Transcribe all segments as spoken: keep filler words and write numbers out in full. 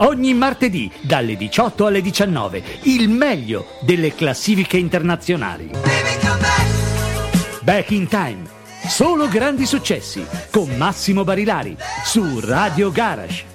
Ogni martedì dalle diciotto alle diciannove il meglio delle classifiche internazionali. Back in Time, solo grandi successi con Massimo Barilari su Radio Garage.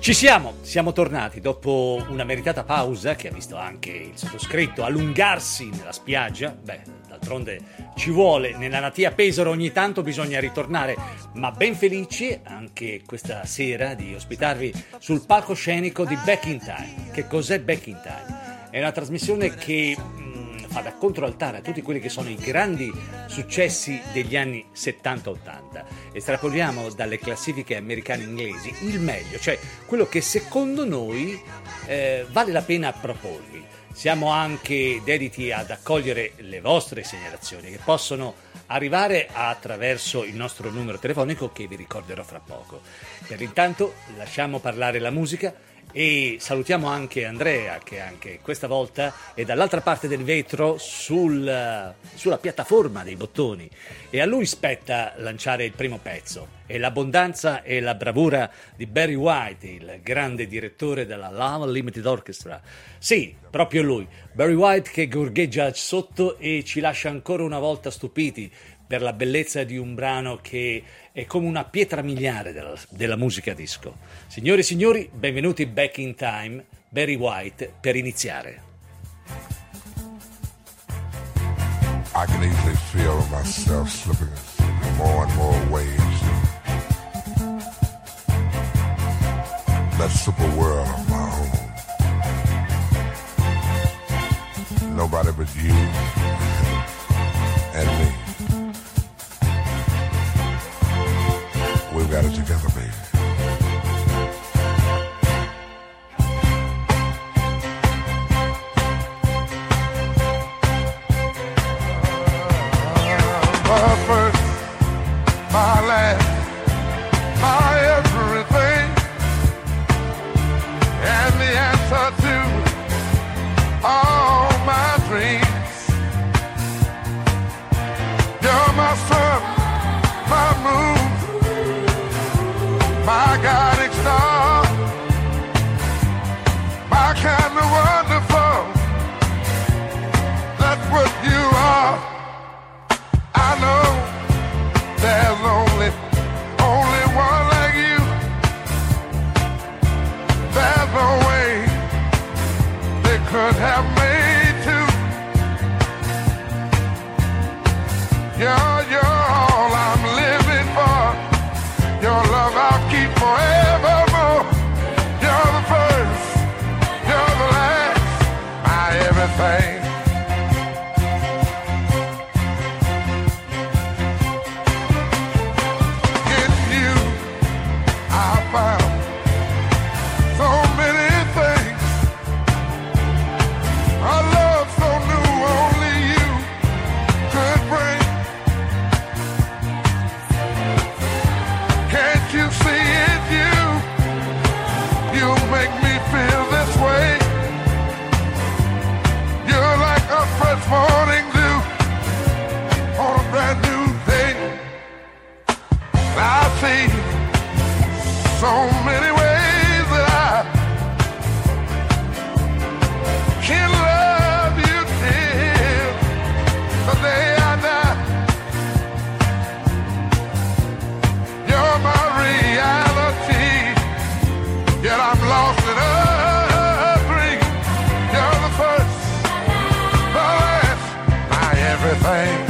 Ci siamo, siamo tornati dopo una meritata pausa che ha visto anche il sottoscritto allungarsi nella spiaggia. Beh, d'altronde ci vuole, nella natia Pesaro ogni tanto bisogna ritornare, ma ben felici anche questa sera di ospitarvi sul palcoscenico di Back in Time. Che cos'è Back in Time? È una trasmissione che mh, fa da controaltare a tutti quelli che sono i grandi successi degli anni settanta ottanta. Estrapoliamo dalle classifiche americane e inglesi il meglio, cioè quello che secondo noi eh, vale la pena proporvi. Siamo anche dediti ad accogliere le vostre segnalazioni che possono arrivare attraverso il nostro numero telefonico che vi ricorderò fra poco. Per intanto lasciamo parlare la musica e salutiamo anche Andrea che anche questa volta è dall'altra parte del vetro sul, sulla piattaforma dei bottoni e a lui spetta lanciare il primo pezzo. E l'abbondanza e la bravura di Barry White, il grande direttore della Love Limited Orchestra. Sì, proprio lui, Barry White, che gorgheggia sotto e ci lascia ancora una volta stupiti per la bellezza di un brano che è come una pietra miliare della, della musica disco. Signore e signori, benvenuti Back in Time, Barry White per iniziare. I can easily feel myself slipping more and more waves. That super world of my own. Nobody but you and me. We've got it together, baby. My first, my last, my everything. And the answer to all my dreams. You're my sun, my moon, my guiding star, my kind of wonderful. That's what you are. I know there's only, only one like you. There's no way they could have made two. You're, you're all I'm living for. Your love I'll keep forevermore. You're the first, you're the last, my everything. So many ways that I can love you till the day I die. You're my reality, yet I'm lost in othering. You're the first, the last, my everything.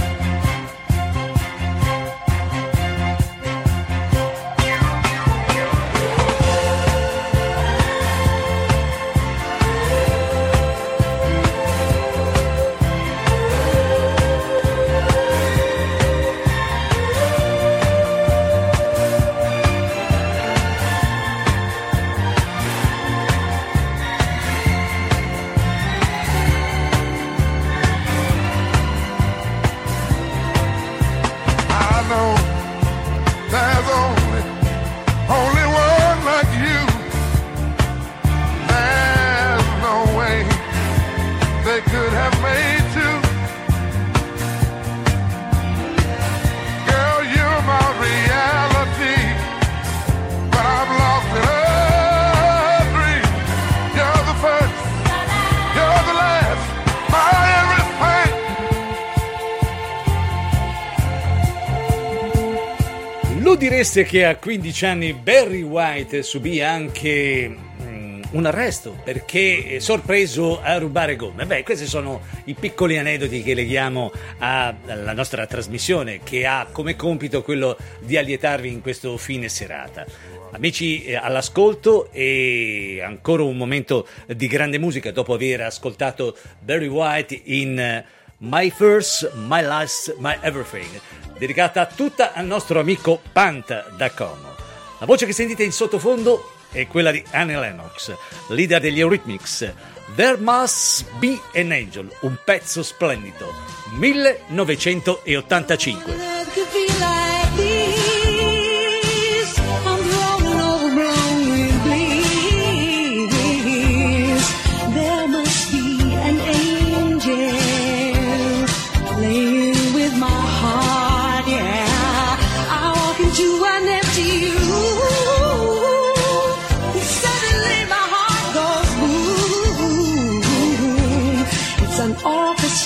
sapeste che a quindici anni Barry White subì anche um, un arresto perché è sorpreso a rubare gomme? Beh, questi sono i piccoli aneddoti che leghiamo a, alla nostra trasmissione, che ha come compito quello di allietarvi in questo fine serata. Amici all'ascolto, e ancora un momento di grande musica dopo aver ascoltato Barry White in My First, My Last, My Everything, dedicata tutta al nostro amico Panta da Como. La voce che sentite in sottofondo è quella di Annie Lennox, leader degli Eurythmics. There Must Be an Angel, un pezzo splendido, millenovecentottantacinque.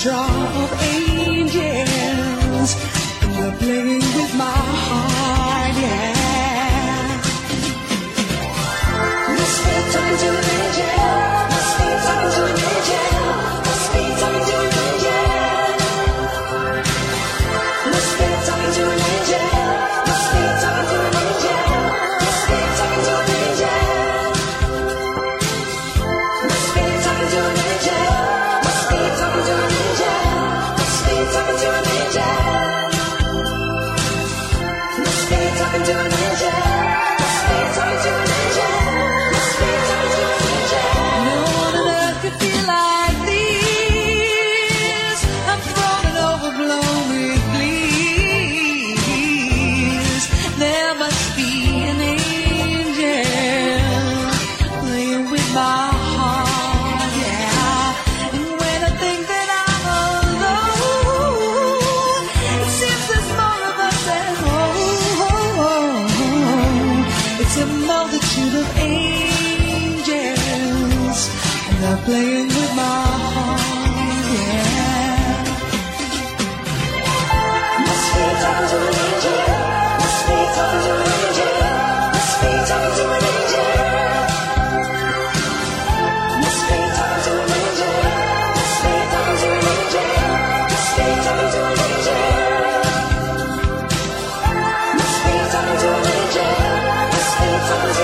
Of angels, and you're playing with my heart, yeah. Must be talking to an angel, must be talking to an angel, must be talking to an angel, must be talking to an angel, must be talking to an angel, must be talking to an angel, must be talking to an angel, must be talking to an angel. Talking to an angel. Must be talking to an angel. Must be talking to an angel. Must be talking to an angel. No one on earth could feel like this. I'm thrown and overblown with bliss. There must be an angel playing with my heart, yeah. And when I think that I of angels, and they're playing with my heart, yeah. Must be talking to an angel, must be talking to an angel, must be talking to an angel, must be talking to an angel, must be talking to an angel, must be talking to an angel, must be talking to an angel, must be talking to an angel.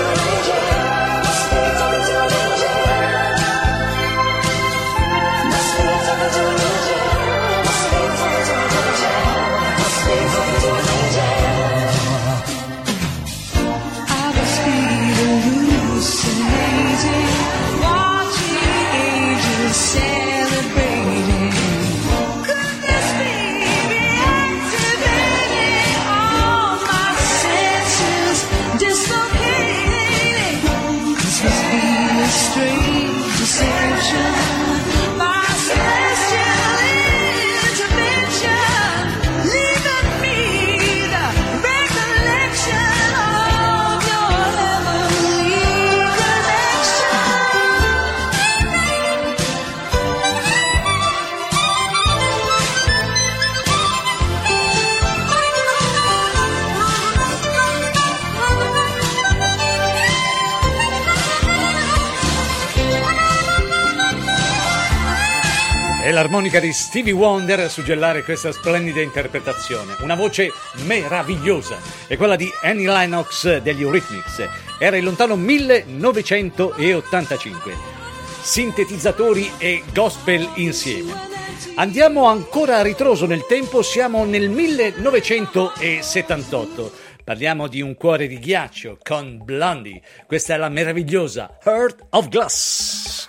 L'armonica di Stevie Wonder a suggellare questa splendida interpretazione, una voce meravigliosa, è quella di Annie Lennox degli Eurythmics. Era il lontano millenovecentottantacinque. Sintetizzatori e gospel insieme. Andiamo ancora a ritroso nel tempo, siamo nel millenovecentosettantotto. Parliamo di un cuore di ghiaccio con Blondie. Questa è la meravigliosa Heart of Glass.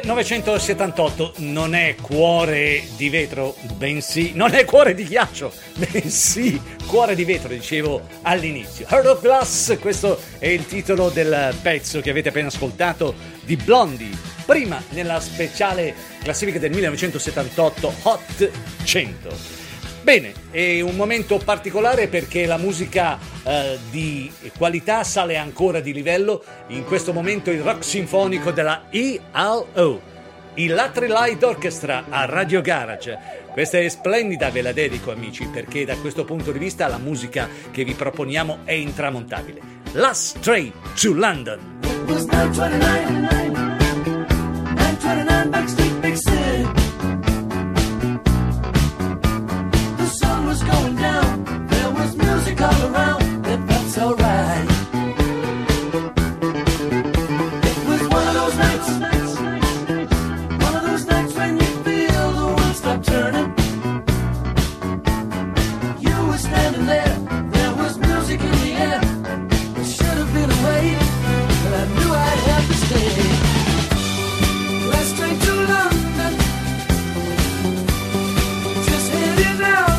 millenovecentosettantotto, non è cuore di vetro, bensì, non è cuore di ghiaccio, bensì cuore di vetro, dicevo all'inizio. Heart of Glass, questo è il titolo del pezzo che avete appena ascoltato di Blondie, prima nella speciale classifica del millenovecentosettantotto Hot cento. Bene, è un momento particolare perché la musica eh, di qualità sale ancora di livello. In questo momento il rock sinfonico della E L O, Electric Light Orchestra a Radio Garage. Questa è splendida, ve la dedico amici, perché da questo punto di vista la musica che vi proponiamo è intramontabile. Last Train to London. Going down, there was music all around, it felt so right. It was one of those nights, one of those nights when you feel the world stop turning. You were standing there, there was music in the air. It should have been away, but I knew I'd have to stay. Last train to London, just headed out.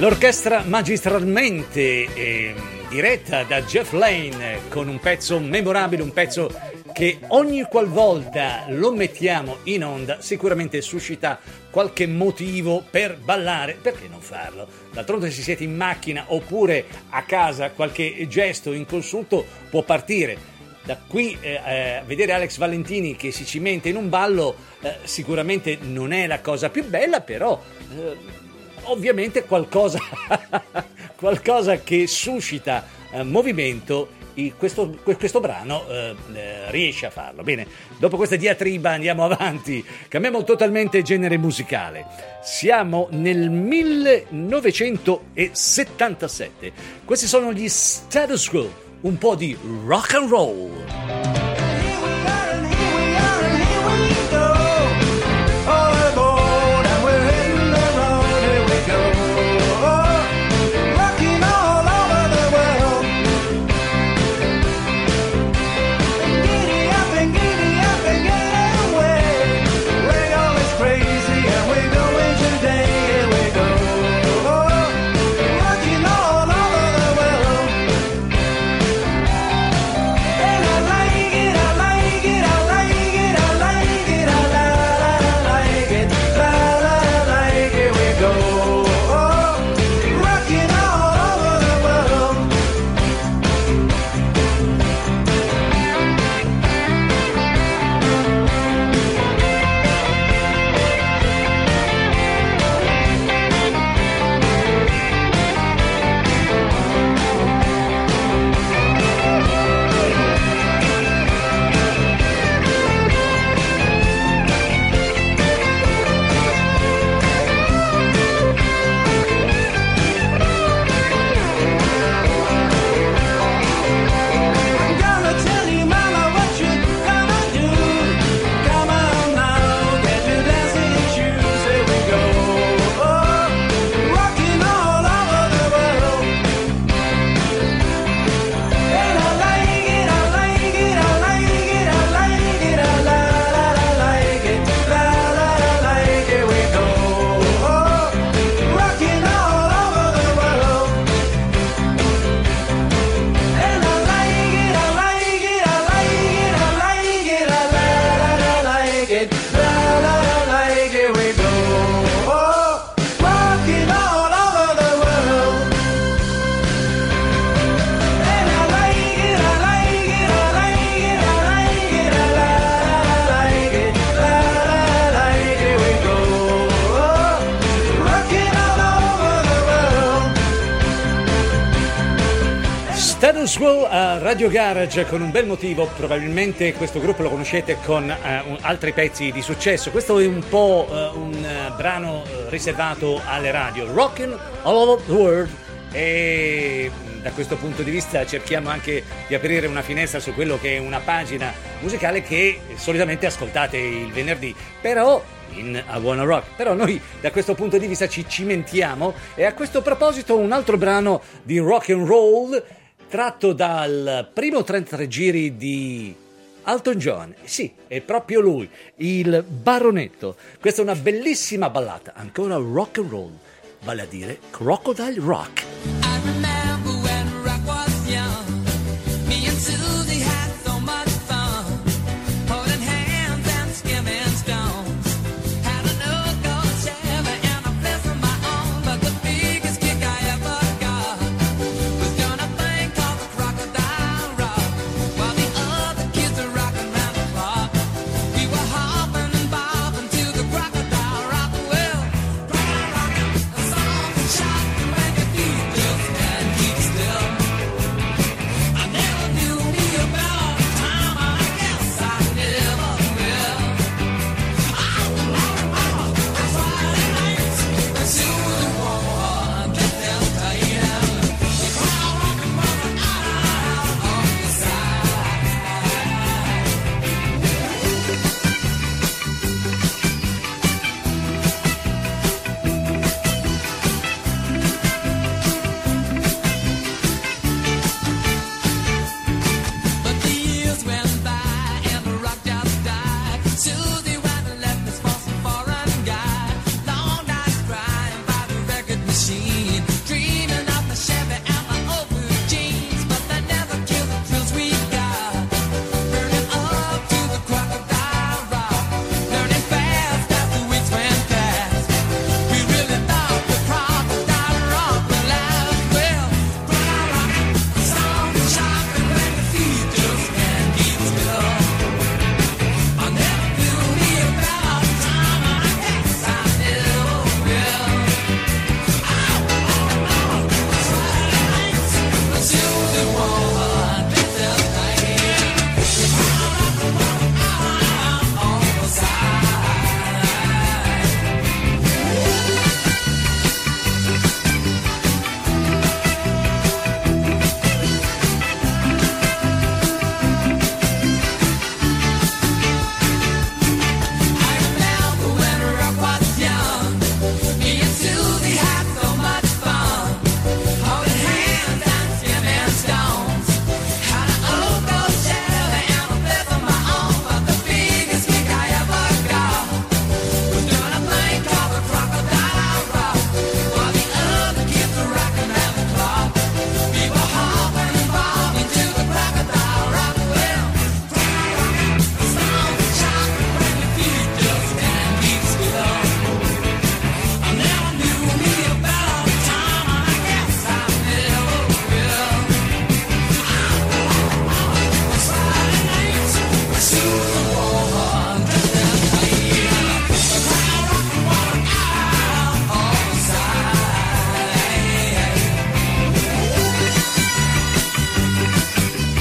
Orchestra magistralmente eh, diretta da Jeff Lane, con un pezzo memorabile, un pezzo che ogni qualvolta lo mettiamo in onda sicuramente suscita qualche motivo per ballare, perché non farlo? D'altronde se siete in macchina oppure a casa qualche gesto inconsulto può partire. Da qui eh, eh, vedere Alex Valentini che si cimenta in un ballo eh, sicuramente non è la cosa più bella, però... Eh, ovviamente qualcosa, qualcosa che suscita eh, movimento, e questo, questo brano eh, eh, riesce a farlo. Bene, dopo questa diatriba andiamo avanti, cambiamo totalmente genere musicale. Siamo nel millenovecentosettantasette, questi sono gli Status Quo, un po' di rock and roll. Status Quo a Radio Garage con un bel motivo, probabilmente questo gruppo lo conoscete con uh, un, altri pezzi di successo. Questo è un po' uh, un uh, brano uh, riservato alle radio, Rockin' All Over the World, e da questo punto di vista cerchiamo anche di aprire una finestra su quello che è una pagina musicale che solitamente ascoltate il venerdì, però in I Wanna Rock, però noi da questo punto di vista ci cimentiamo. E a questo proposito un altro brano di rock and roll tratto dal primo trentatré giri di Elton John, sì, è proprio lui, il baronetto. Questa è una bellissima ballata, ancora rock and roll, vale a dire Crocodile Rock. I remember when rock was young, me and Susie had so much fun, holding hands and skimming stones, had a no-go shaver and a place of my own, but the biggest kick I ever got was gonna play called the Crocodile Rock, while the other kids were rocking round the clock, we were hopping and bobbing to the Crocodile Rock. Well,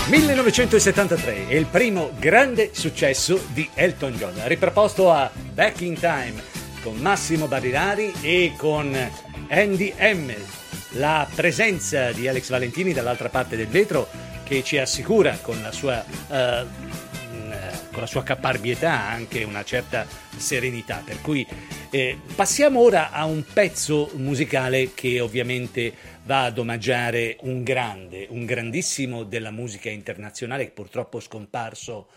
millenovecentosettantatré è il primo grande successo di Elton John, riproposto a Back in Time con Massimo Barilari e con Andy M. La presenza di Alex Valentini dall'altra parte del vetro, che ci assicura con la sua, eh, con la sua caparbietà anche una certa serenità. Per cui eh, passiamo ora a un pezzo musicale che ovviamente va ad omaggiare un grande, un grandissimo della musica internazionale che purtroppo è scomparso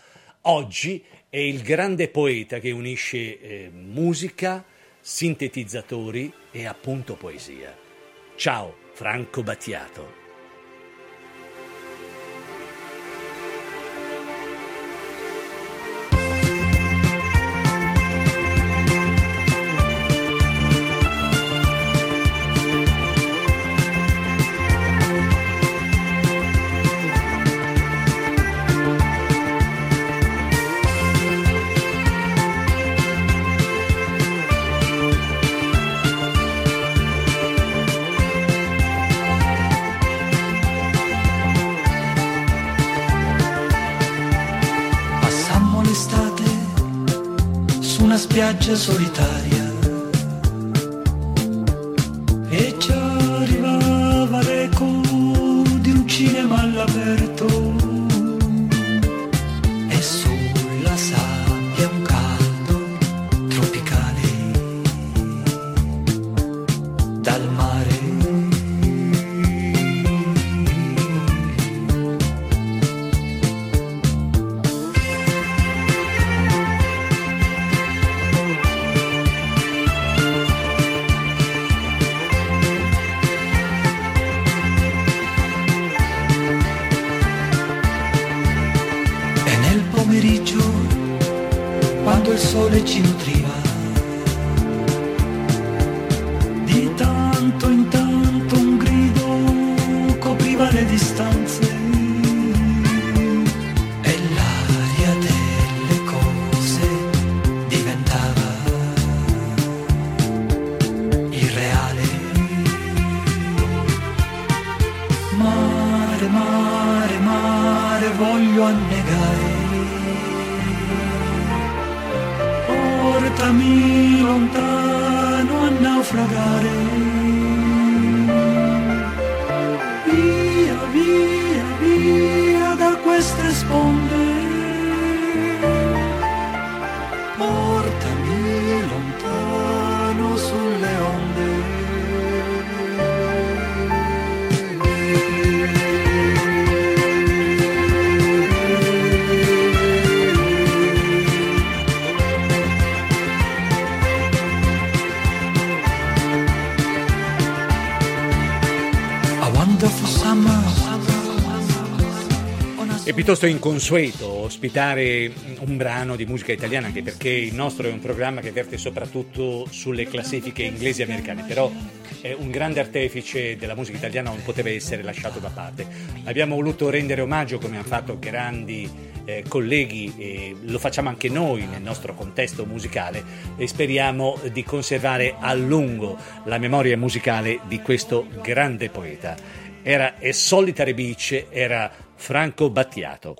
oggi, è il grande poeta che unisce eh, musica, sintetizzatori e appunto poesia. Ciao, Franco Battiato. una spiaggia solitaria e ci arrivava l'eco di un cinema all'aperto e sulla sabbia un caldo tropicale dal mare. Quando il sole ci nutriva, di tanto in tanto un grido copriva le distanze e l'aria delle cose diventava irreale. Mare, mare, mare, voglio annegare. Portami lontano a naufragare, via, via, via da queste sponde, portami lontano sulle onde. È piuttosto inconsueto ospitare un brano di musica italiana, anche perché il nostro è un programma che verte soprattutto sulle classifiche inglesi e americane, però è un grande artefice della musica italiana, non poteva essere lasciato da parte. Abbiamo voluto rendere omaggio, come hanno fatto grandi eh, colleghi, e lo facciamo anche noi nel nostro contesto musicale, e speriamo di conservare a lungo la memoria musicale di questo grande poeta. Era e Solitary Beach, era Franco Battiato.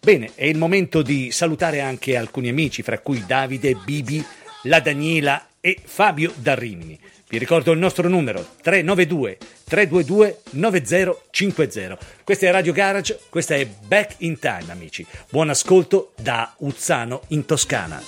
Bene, è il momento di salutare anche alcuni amici, fra cui Davide, Bibi, la Daniela e Fabio Darrini. Vi ricordo il nostro numero tre nove due tre due due nove zero cinque zero. Questa è Radio Garage, questa è Back in Time, amici. Buon ascolto da Uzzano in Toscana.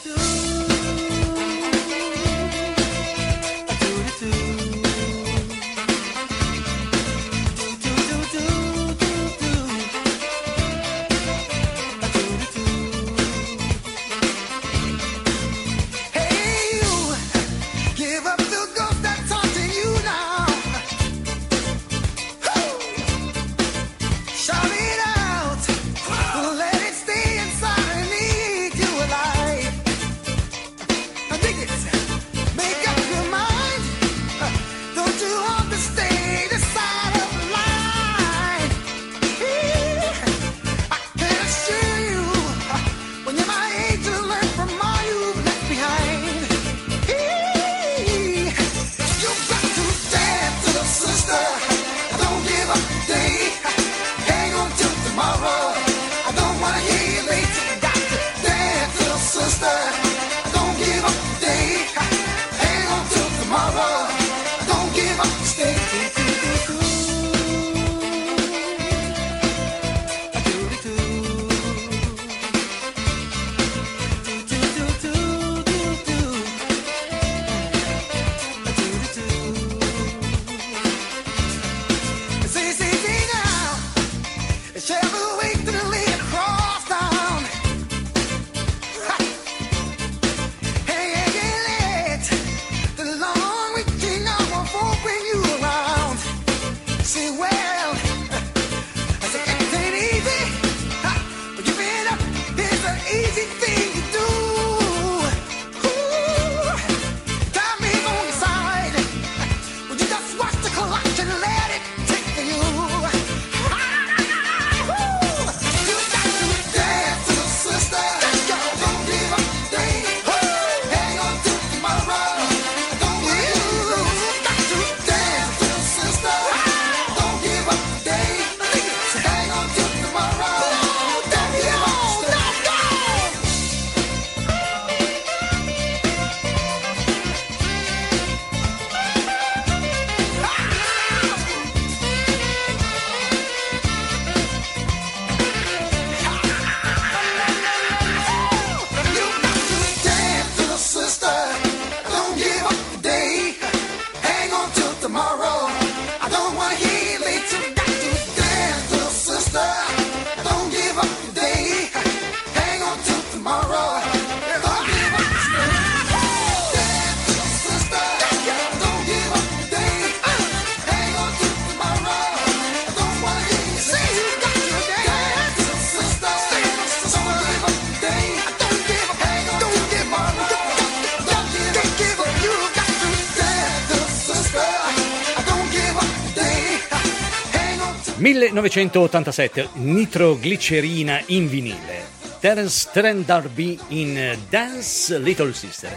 millenovecentottantasette, Nitroglicerina in vinile, Terence Trend Darby in Dance Little Sister.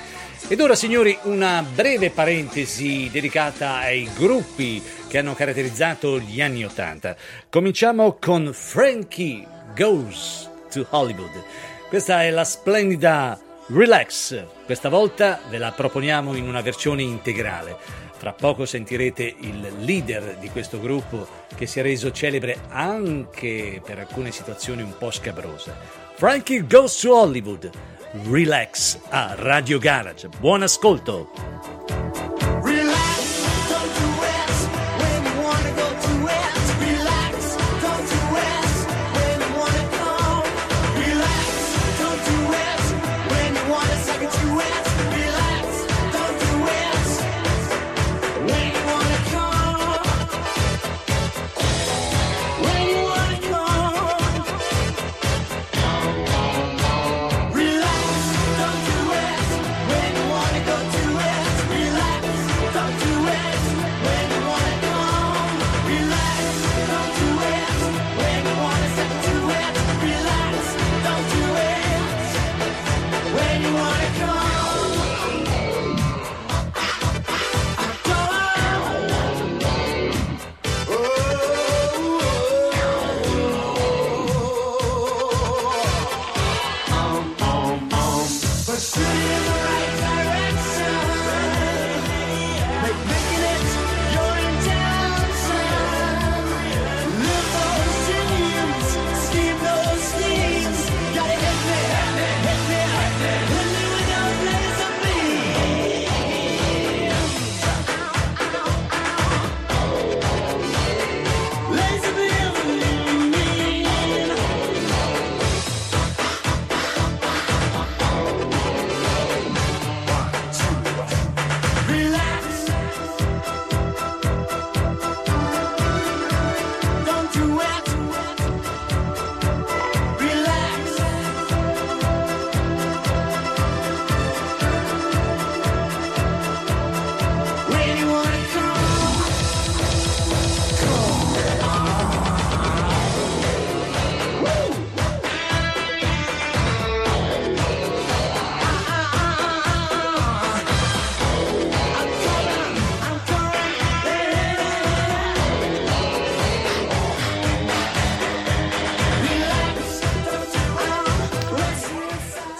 Ed ora, signori, una breve parentesi dedicata ai gruppi che hanno caratterizzato gli anni Ottanta. Cominciamo con Frankie Goes to Hollywood. Questa è la splendida Relax. Questa volta ve la proponiamo in una versione integrale. Fra poco sentirete il leader di questo gruppo, che si è reso celebre anche per alcune situazioni un po' scabrose. Frankie Goes to Hollywood. Relax a Radio Garage. Buon ascolto.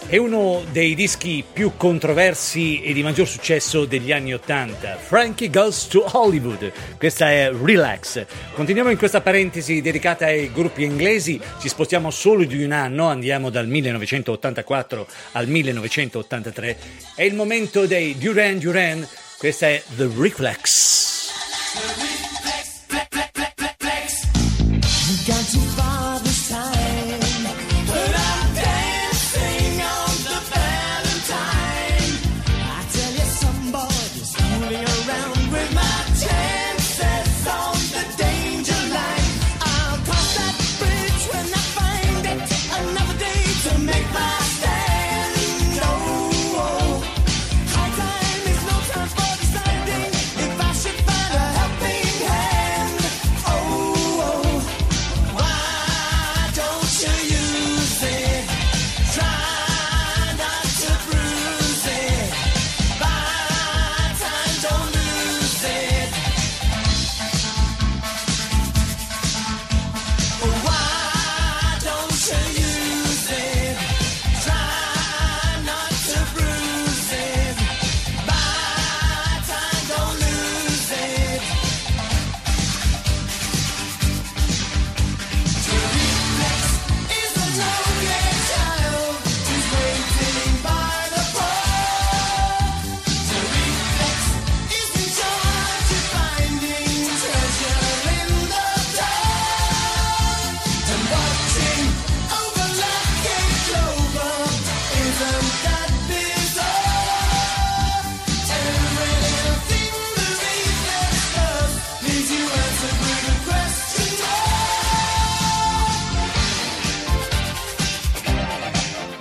È uno dei dischi più controversi e di maggior successo degli anni Ottanta, Frankie Goes to Hollywood. Questa è Relax. Continuiamo in questa parentesi dedicata ai gruppi inglesi, ci spostiamo solo di un anno, andiamo dal millenovecentottantaquattro al millenovecentottantatré. È il momento dei Duran Duran, questa è The Reflex.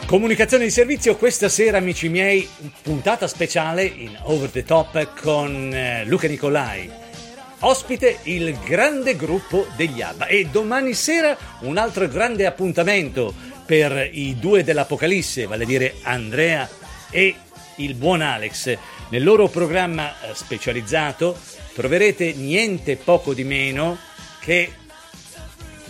Comunicazione di servizio questa sera, amici miei, puntata speciale in Over the Top con Luca Nicolai. ospite il grande gruppo degli ABBA. E domani sera un altro grande appuntamento per i due dell'Apocalisse, vale a dire Andrea e il buon Alex. Nel loro programma specializzato troverete niente poco di meno che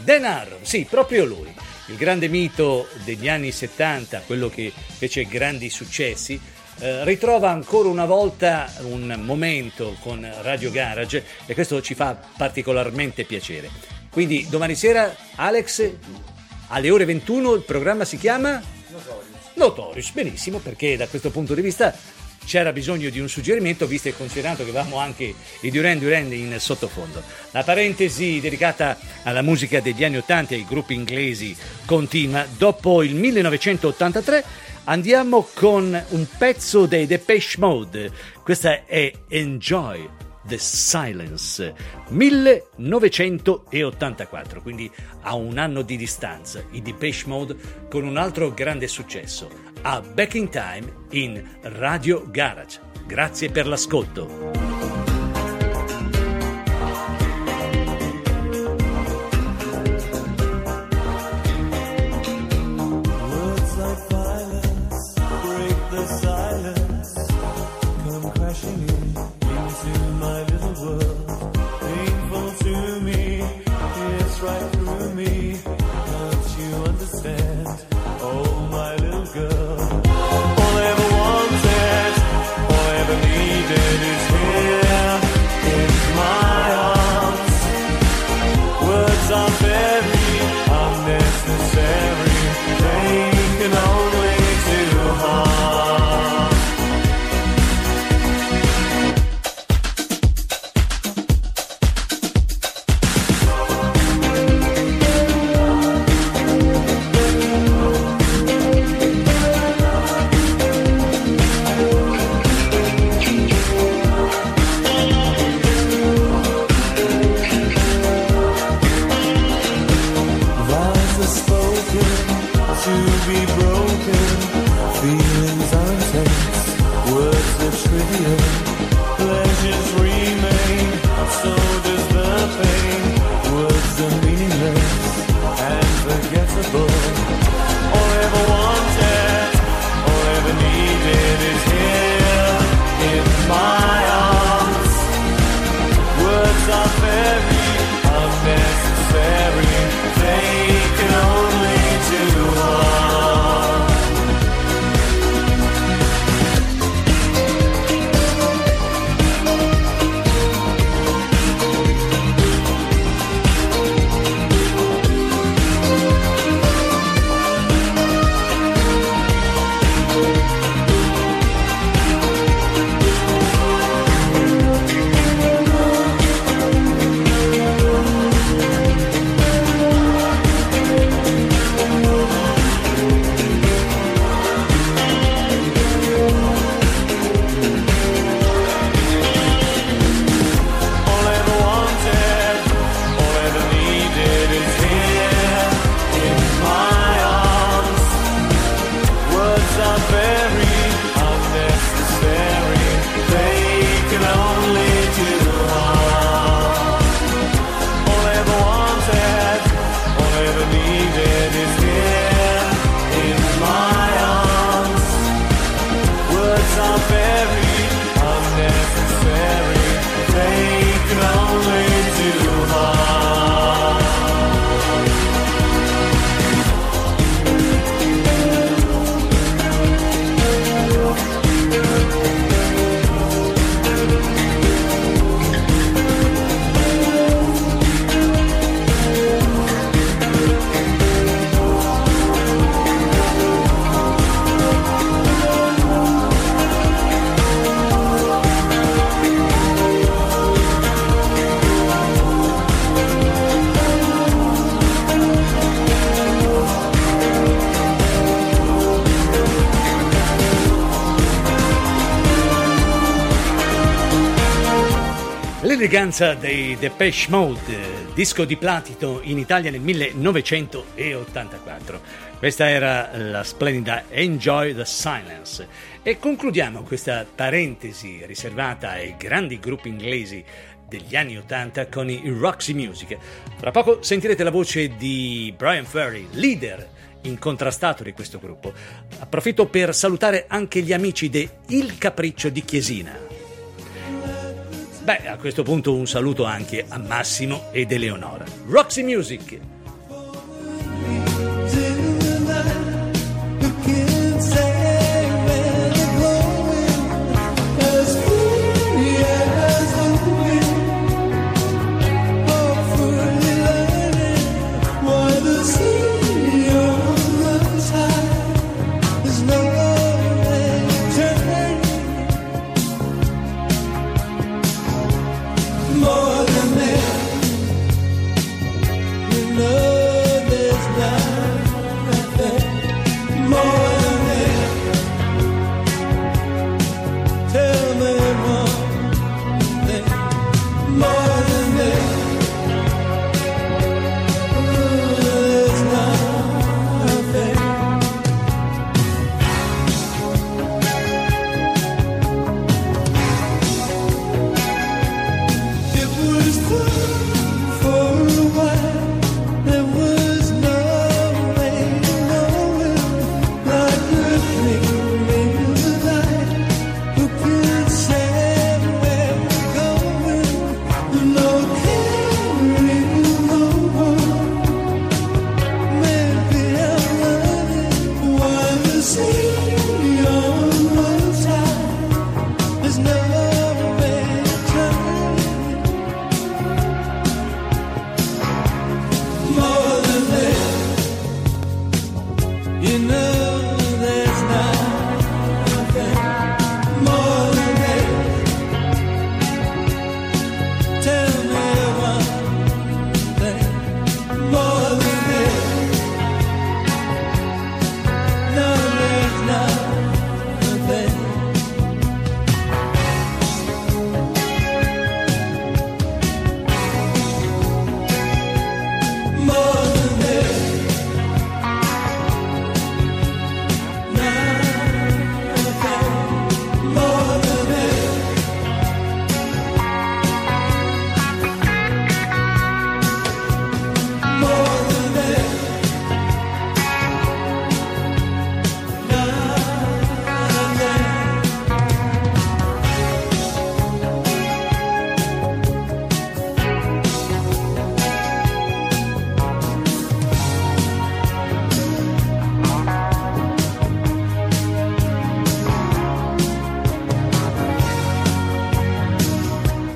Denaro, sì, proprio lui, il grande mito degli anni settanta, quello che fece grandi successi. Eh, ritrova ancora una volta un momento con Radio Garage e questo ci fa particolarmente piacere. Quindi domani sera, Alex, alle ore ventuno, il programma si chiama Notorious. Notorious, benissimo, perché da questo punto di vista c'era bisogno di un suggerimento, visto e considerato che avevamo anche i Duran Duran in sottofondo. La parentesi dedicata alla musica degli anni ottanta e ai gruppi inglesi continua. Dopo il millenovecentottantatré andiamo con un pezzo dei Depeche Mode. Questa è Enjoy the Silence, millenovecentottantaquattro, quindi a un anno di distanza, i Depeche Mode con un altro grande successo, a Back in Time in Radio Garage. Grazie per l'ascolto. L'eleganza dei Depeche Mode, disco di platino in Italia nel millenovecentottantaquattro. Questa era la splendida Enjoy the Silence. E concludiamo questa parentesi riservata ai grandi gruppi inglesi degli anni ottanta con i Roxy Music. Tra poco sentirete la voce di Brian Ferry, leader incontrastato di questo gruppo. Approfitto per salutare anche gli amici de Il Capriccio di Chiesina. Beh, a questo punto un saluto anche a Massimo ed Eleonora. Roxy Music!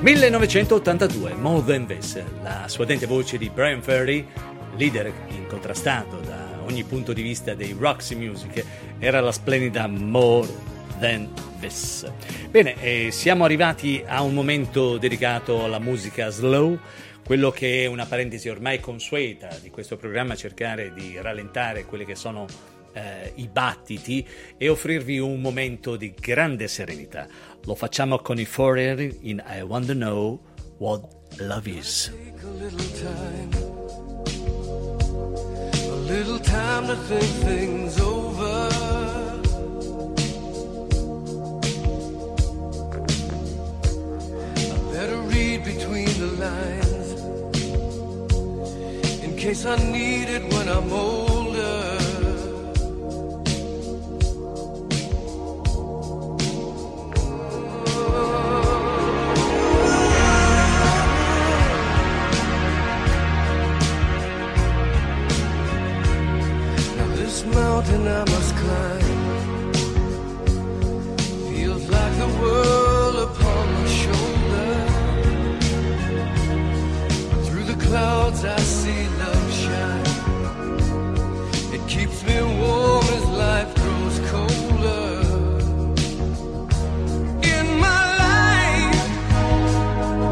millenovecentottantadue, More Than This, la suadente voce di Brian Ferry, leader incontrastato da ogni punto di vista dei Roxy Music, era la splendida More Than This. Bene, eh, siamo arrivati a un momento dedicato alla musica slow, quello che è una parentesi ormai consueta di questo programma, cercare di rallentare quelle che sono eh, i battiti e offrirvi un momento di grande serenità. Lo facciamo con i Foreigner in I Wanna Know What Love Is. Take a little time, a little time to think things over. I better read between the lines in case I need it when I'm old. Mountain I must climb feels like the world upon my shoulder. Through the clouds I see love shine. It keeps me warm as life grows colder. In my life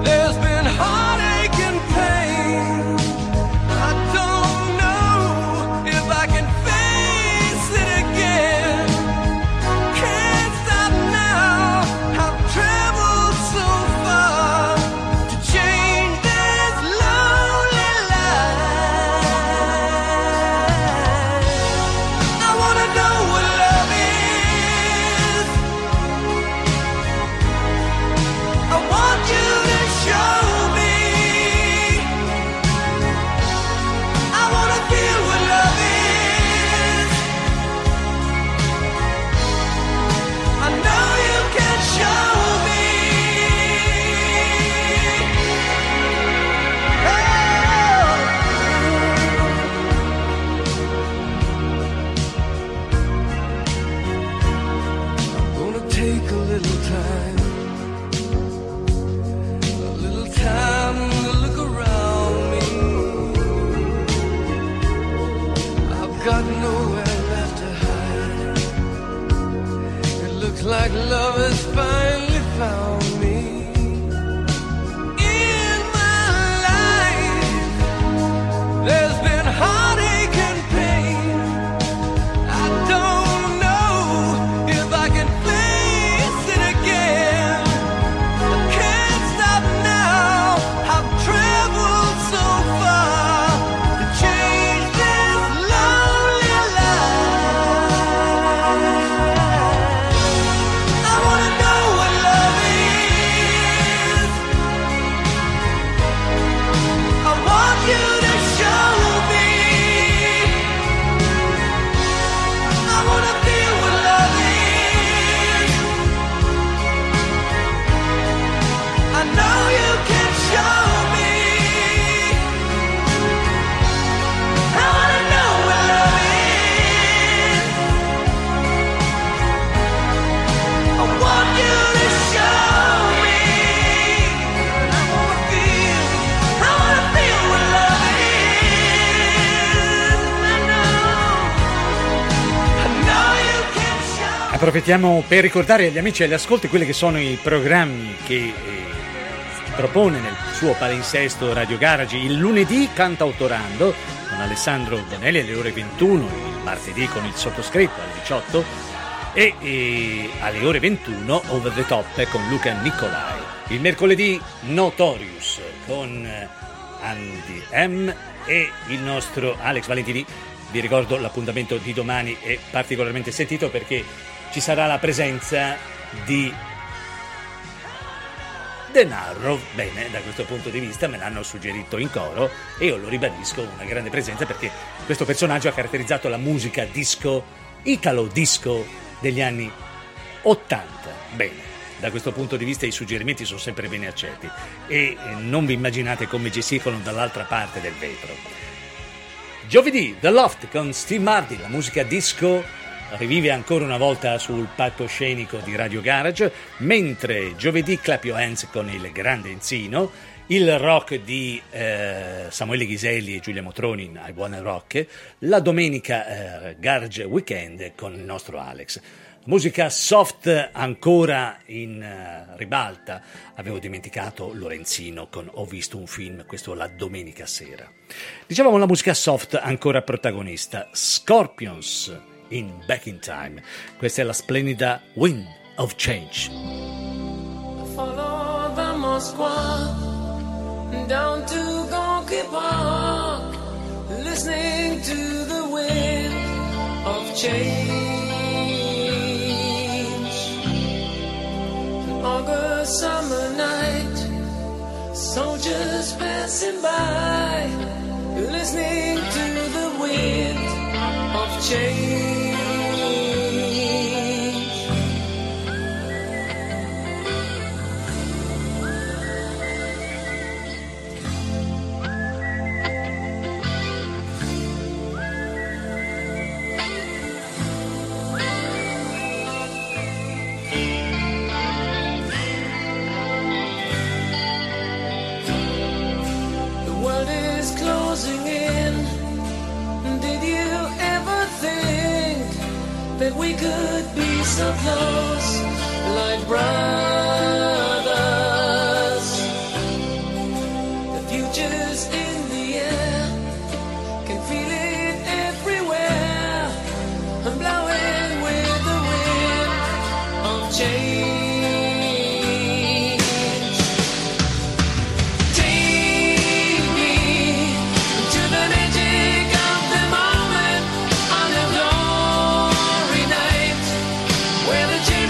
there's been heartache and pain. I don't know if I can show. Like love has finally found me. In my life, there's been heartache and pain. I don't know if I can face it again. I can't stop now. I've traveled so far to change this lonely life. Approfittiamo per ricordare agli amici e agli ascolti quelli che sono i programmi che eh, propone nel suo palinsesto Radio Garage. Il lunedì Cantautorando con Alessandro Bonelli alle ore ventuno, il martedì con il sottoscritto alle diciotto e eh, alle ore ventuno Over the Top con Luca Nicolai. Il mercoledì Notorious con Andy M e il nostro Alex Valentini. Vi ricordo l'appuntamento di domani è particolarmente sentito perché ci sarà la presenza di Denaro. Bene, da questo punto di vista me l'hanno suggerito in coro e io lo ribadisco, una grande presenza, perché questo personaggio ha caratterizzato la musica disco, italo disco degli anni ottanta. Bene, da questo punto di vista i suggerimenti sono sempre ben accetti e non vi immaginate come gesticolano dall'altra parte del vetro. Giovedì The Loft con Steve Martin, la musica disco rivive ancora una volta sul palcoscenico di Radio Garage, mentre giovedì Clap Your Hands con il grande Enzino, il rock di eh, Samuele Ghiselli e Giulia Motroni in I Wanna Rock, la domenica eh, Garage Weekend con il nostro Alex. Musica soft ancora in eh, ribalta, avevo dimenticato Lorenzino con Ho visto un film, questo la domenica sera. Dicevamo la musica soft ancora protagonista, Scorpions in Back in Time. Questa è la splendida Wind of Change. Follow the Moscow down to Gonky Park, listening to the wind of change. An August summer night, soldiers passing by, listening to the wind of change. That we could be so close, like brothers. The future's in the air, can feel it everywhere. I'm blowing with the wind of change. Take me to the magic of the moment on the globe. Thank you.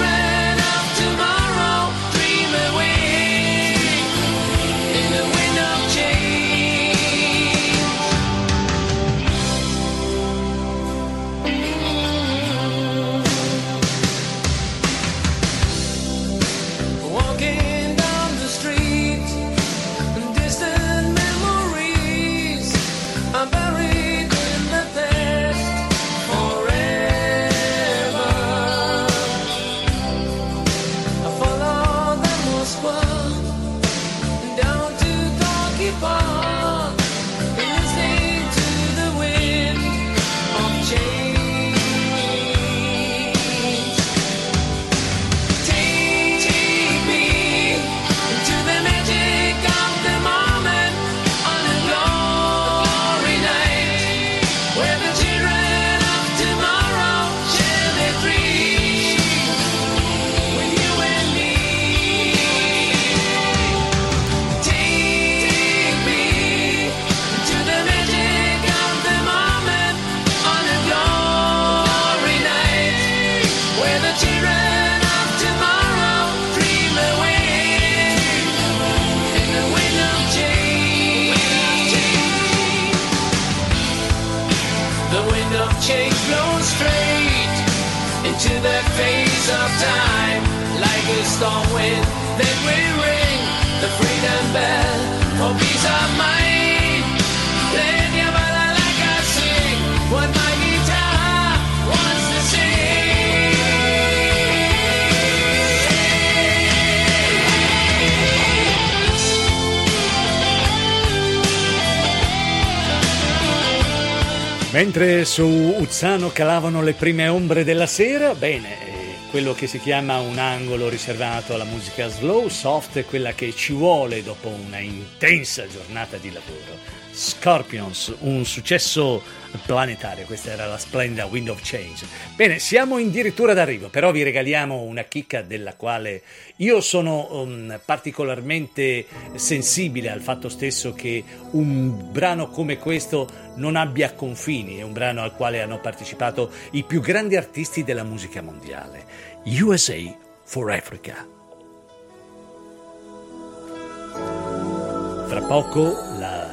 straight into the face of time. Like a storm wind, then we ring the freedom bell for peace of mind. Then your mother like I sing what my guitar wants to sing. Mentre su Uzzano calavano le prime ombre della sera, bene, quello che si chiama un angolo riservato alla musica slow, soft, è quella che ci vuole dopo una intensa giornata di lavoro. Scorpions, un successo planetario, questa era la splendida Wind of Change. Bene, siamo addirittura d'arrivo, però vi regaliamo una chicca della quale io sono um, particolarmente sensibile al fatto stesso che un brano come questo non abbia confini, è un brano al quale hanno partecipato i più grandi artisti della musica mondiale. U S A for Africa. Fra poco la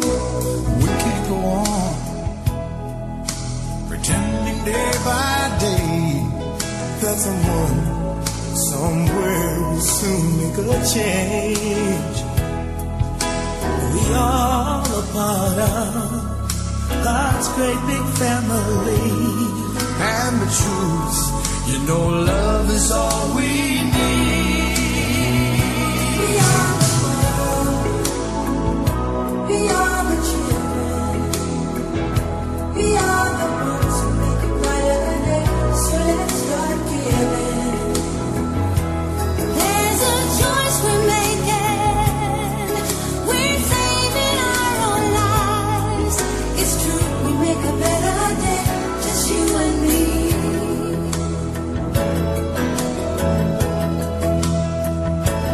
We could go on, pretending day by day that someone, somewhere will soon make a change. We are a part of God's great big family, and the truth, you know, love is all we need. We are the world, we are the children, we are the ones who make it brighter than ever, so let's start giving. There's a choice we're making, we're saving our own lives, it's true. A better day, just you and me.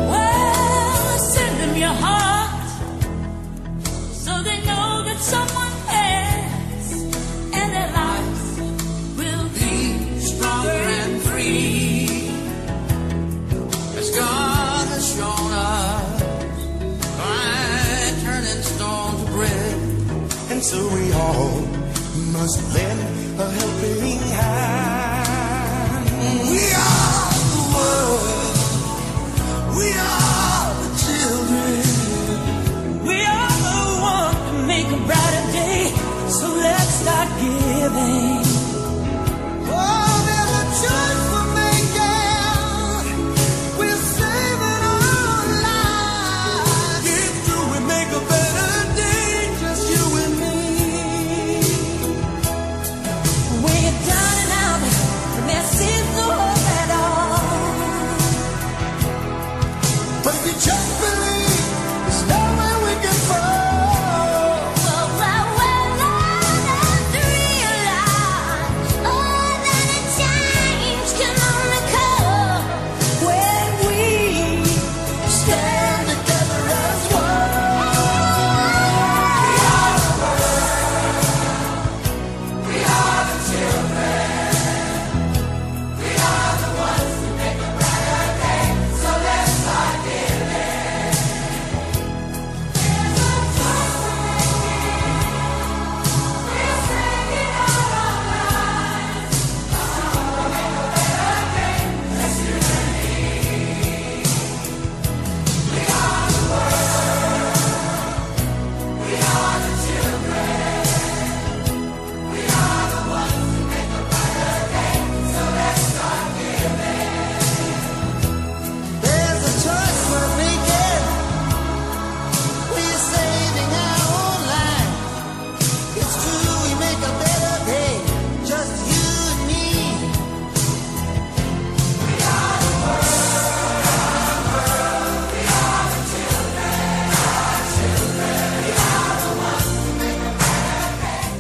Well, send them your heart, so they know that someone cares, and their lives will be stronger and free. As God has shown us, by turning stone to bread, and so we all must lend a helping hand. We are the world, we are the children, we are the ones to make a brighter day, so let's start giving. Oh, there's a choice we're making, we're saving our own lives, get through and make a better day, just you and me. Down and out.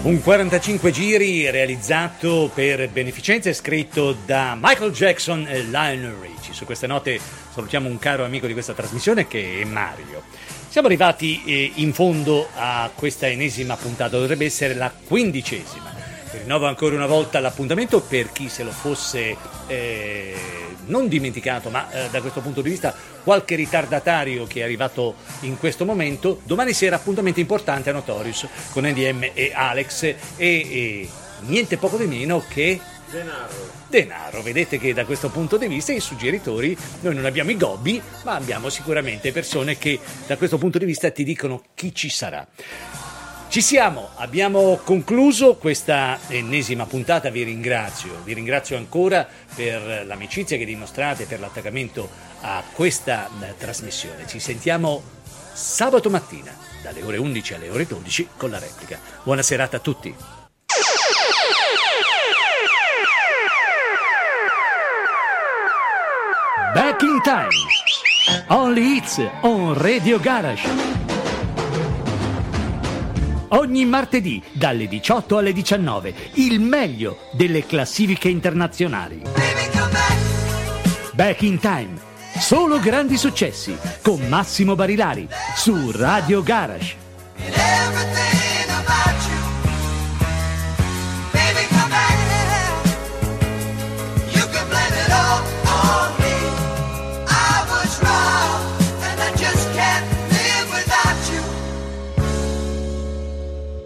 Un quarantacinque giri realizzato per beneficenza e scritto da Michael Jackson e Lionel Richie. Su queste note salutiamo un caro amico di questa trasmissione che è Mario. Siamo arrivati in fondo a questa enesima puntata, dovrebbe essere la quindicesima. Rinnovo ancora una volta l'appuntamento per chi se lo fosse eh, non dimenticato, ma eh, da questo punto di vista qualche ritardatario che è arrivato in questo momento. Domani sera appuntamento importante a Notorious con Andy M e Alex e, e niente poco di meno che Denaro. Denaro, vedete che da questo punto di vista i suggeritori, noi non abbiamo i gobbi, ma abbiamo sicuramente persone che da questo punto di vista ti dicono chi ci sarà. Ci siamo, abbiamo concluso questa ennesima puntata, vi ringrazio, vi ringrazio ancora per l'amicizia che dimostrate, per l'attaccamento a questa trasmissione. Ci sentiamo sabato mattina dalle ore undici alle ore dodici con la replica. Buona serata a tutti. Back in Time, Only Hits on Radio Garage. Ogni martedì, dalle diciotto alle diciannove, il meglio delle classifiche internazionali. Back in Time, solo grandi successi, con Massimo Barilari, su Radio Garage.